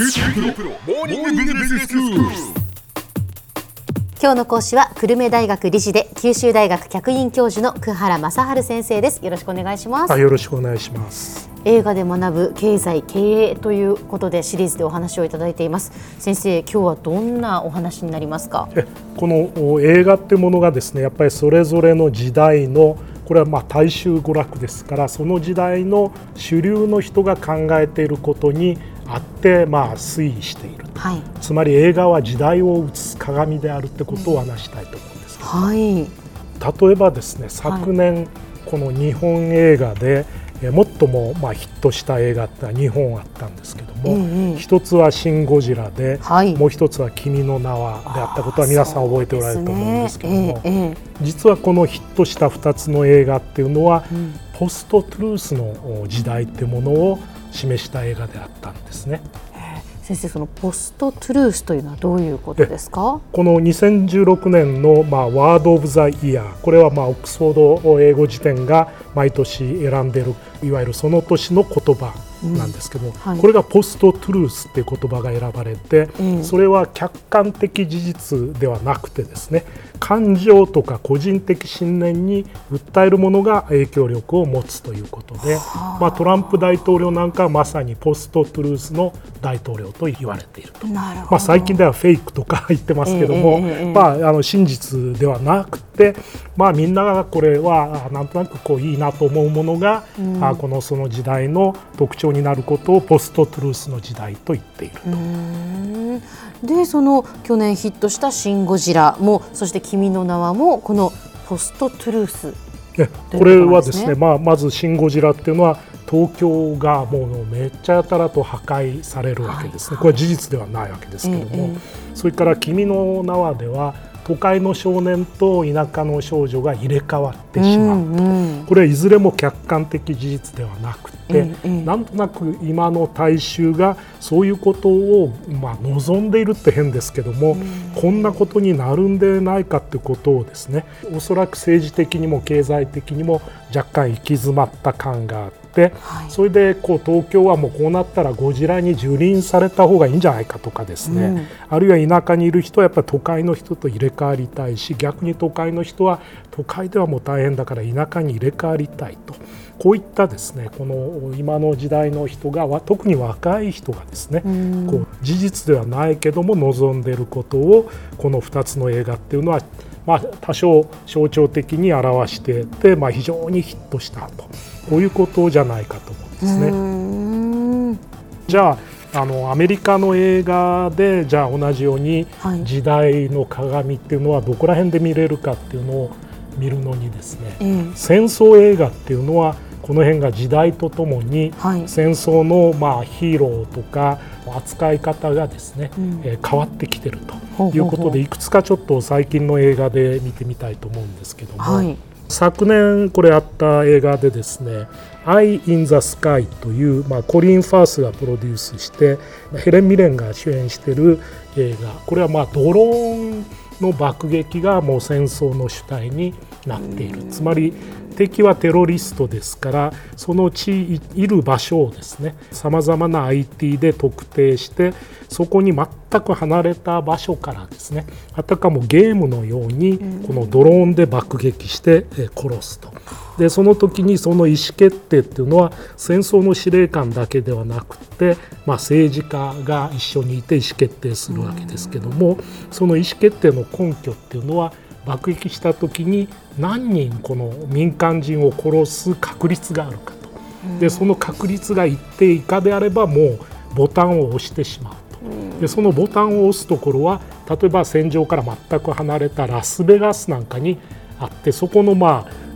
今日の講師は久留米大学理事で九州大学客員教授の久原正治先生です。よろしくお願いします。よろしくお願いします。映画で学ぶ経済経営ということでシリーズでお話をいただいています。先生、今日はどんなお話になりますか？この映画ってものがですね、やっぱりそれぞれの時代の、これは大衆娯楽ですから、その時代の主流の人が考えていることにあって推移している、はい、つまり映画は時代を映す鏡であるってことを話したいと思うんですけど、はい、例えばですね、昨年この日本映画で最もヒットした映画って2本あったんですけども、一つはシン・ゴジラで、はい、もう一つは君の名はであったことは皆さん覚えておられると思うんですけども、実はこのヒットした2つの映画っていうのは、ポストトゥルースの時代っていうものを示した映画であったんですね。先生、そのポストトゥルースというのはどういうことですか？この2016年のワードオブザイヤー、これはオックスフォード英語辞典が毎年選んでいる、いわゆるその年の言葉なんですけど、これがポストトゥルースという言葉が選ばれて、それは客観的事実ではなくてですね、感情とか個人的信念に訴えるものが影響力を持つということで、トランプ大統領なんかはまさにポストトゥルースの大統領と言われていると。最近ではフェイクとか言ってますけども、真実ではなくて、みんながこれはなんとなくいいなと思うものが、その時代の特徴になることをポストトゥルースの時代と言っていると。で、その去年ヒットしたシン・ゴジラも、そして君の名はも、このポストトゥルース、これはですね、まずシン・ゴジラっていうのは東京がもうめっちゃやたらと破壊されるわけですね、これは事実ではないわけですけども、それから君の名はでは都会の少年と田舎の少女が入れ替わってしまうと、これはいずれも客観的事実ではなくて、なんとなく今の大衆がそういうことを望んでいるって変ですけども、こんなことになるんでないかってことをですね、おそらく政治的にも経済的にも若干行き詰まった感があって、それで東京はもうこうなったらゴジラに蹂躙された方がいいんじゃないかとかですね、あるいは田舎にいる人はやっぱり都会の人と入れ替わりたいし、逆に都会の人は都会ではもう大変だから田舎に入れ替わりたいと、こういったですね、この今の時代の人が、特に若い人がですね、事実ではないけども望んでいることをこの2つの映画っていうのは多少象徴的に表していて、非常にヒットしたと、こういうことじゃないかと思うんですね。じゃあアメリカの映画で、じゃあ同じように時代の鏡っていうのはどこら辺で見れるかっていうのを見るのにですね、戦争映画っていうのはこの辺が時代とともに戦争のヒーローとか扱い方がですね、変わってきてるということで、いくつかちょっと最近の映画で見てみたいと思うんですけども、昨年これあった映画でですね、Eye in the Sky という、コリン・ファースがプロデュースしてヘレン・ミレンが主演している映画、これはドローンの爆撃がもう戦争の主体になっている、つまり敵はテロリストですから、その地いる場所をですね、さまざまな IT で特定して、そこに全く離れた場所からですね、あたかもゲームのようにこのドローンで爆撃して殺すと。でその時にその意思決定っていうのは戦争の司令官だけではなくて、政治家が一緒にいて意思決定するわけですけども、その意思決定の根拠っていうのは、爆撃した時に何人この民間人を殺す確率があるかと。でその確率が一定以下であればもうボタンを押してしまうと。でそのボタンを押すところは、例えば戦場から全く離れたラスベガスなんかにあって、そこの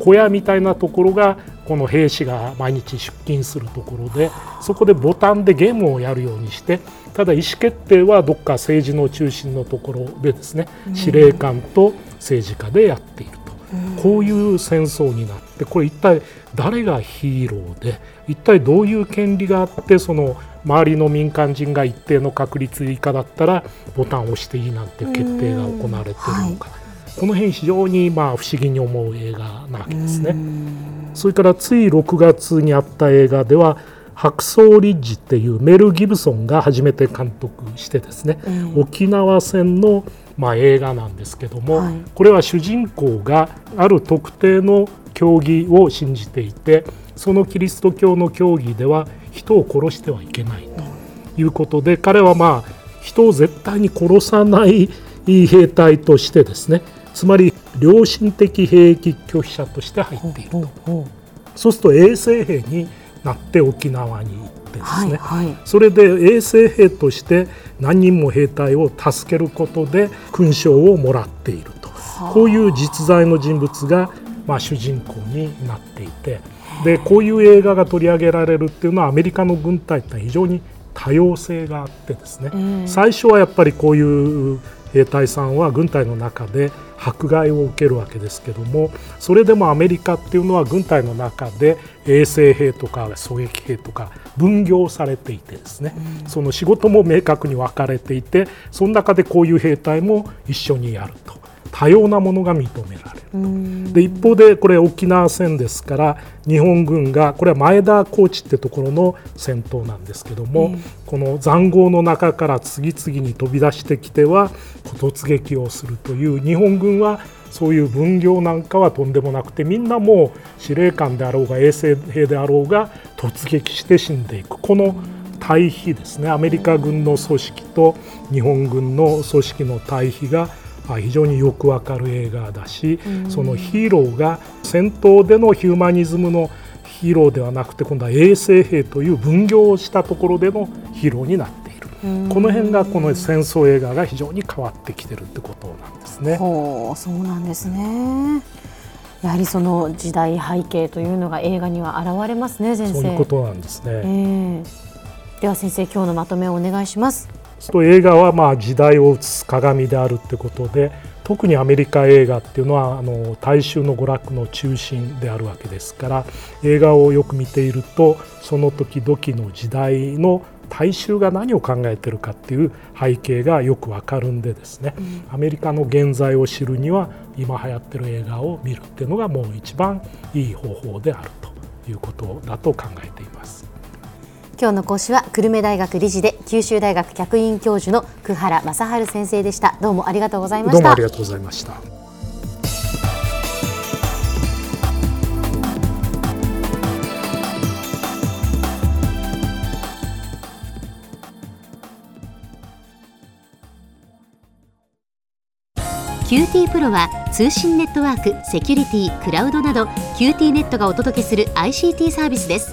小屋みたいなところがこの兵士が毎日出勤するところで、そこでボタンでゲームをやるようにして、ただ意思決定はどっか政治の中心のところでですね、司令官と政治家でやっていると、こういう戦争になって、これ一体誰がヒーローで、一体どういう権利があって、その周りの民間人が一定の確率以下だったらボタンを押していいなんていう決定が行われているのか、この辺非常に不思議に思う映画なわけですね。それからつい6月にあった映画では、白装リッジっていうメル・ギブソンが初めて監督してですね、沖縄戦の映画なんですけども、はい、これは主人公がある特定の教義を信じていて、そのキリスト教の教義では人を殺してはいけないということで、彼は人を絶対に殺さない兵隊としてですね、つまり良心的兵役拒否者として入っていると。そうすると衛生兵になって沖縄に行ってですね、はいはい、それで衛生兵として何人も兵隊を助けることで勲章をもらっていると、こういう実在の人物が主人公になっていて、でこういう映画が取り上げられるっていうのはアメリカの軍隊って非常に多様性があってですね、最初はやっぱりこういう兵隊さんは軍隊の中で迫害を受けるわけですけども、それでもアメリカっていうのは軍隊の中で衛生兵とか狙撃兵とか分業されていてですね、その仕事も明確に分かれていて、その中でこういう兵隊も一緒にやると、多様なものが認められると。で一方でこれ沖縄戦ですから、日本軍がこれは前田高地ってところの戦闘なんですけども、この塹壕の中から次々に飛び出してきては突撃をするという、日本軍はそういう分業なんかはとんでもなくて、みんなもう司令官であろうが衛生兵であろうが突撃して死んでいく、この対比ですね、アメリカ軍の組織と日本軍の組織の対比が非常によくわかる映画だし、そのヒーローが戦闘でのヒューマニズムのヒーローではなくて、今度は衛生兵という分業をしたところでのヒーローになっている、この辺がこの戦争映画が非常に変わってきてるってことなんですね。そうなんですね。やはりその時代背景というのが映画には現れますね、先生。そういうことなんですね、では先生、今日のまとめをお願いします。映画は時代を映す鏡であるということで、特にアメリカ映画っていうのは大衆の娯楽の中心であるわけですから、映画をよく見ているとその時々の時代の大衆が何を考えているかっていう背景がよくわかるんでですね、アメリカの現在を知るには今流行ってる映画を見るっていうのがもう一番いい方法であるということだと考えています。今日の講師は久留米大学理事で九州大学客員教授の久原正春先生でした。どうもありがとうございました。どうもありがとうございました。QT プロは通信ネットワーク、セキュリティ、クラウドなど QT ネットがお届けする ICT サービスです。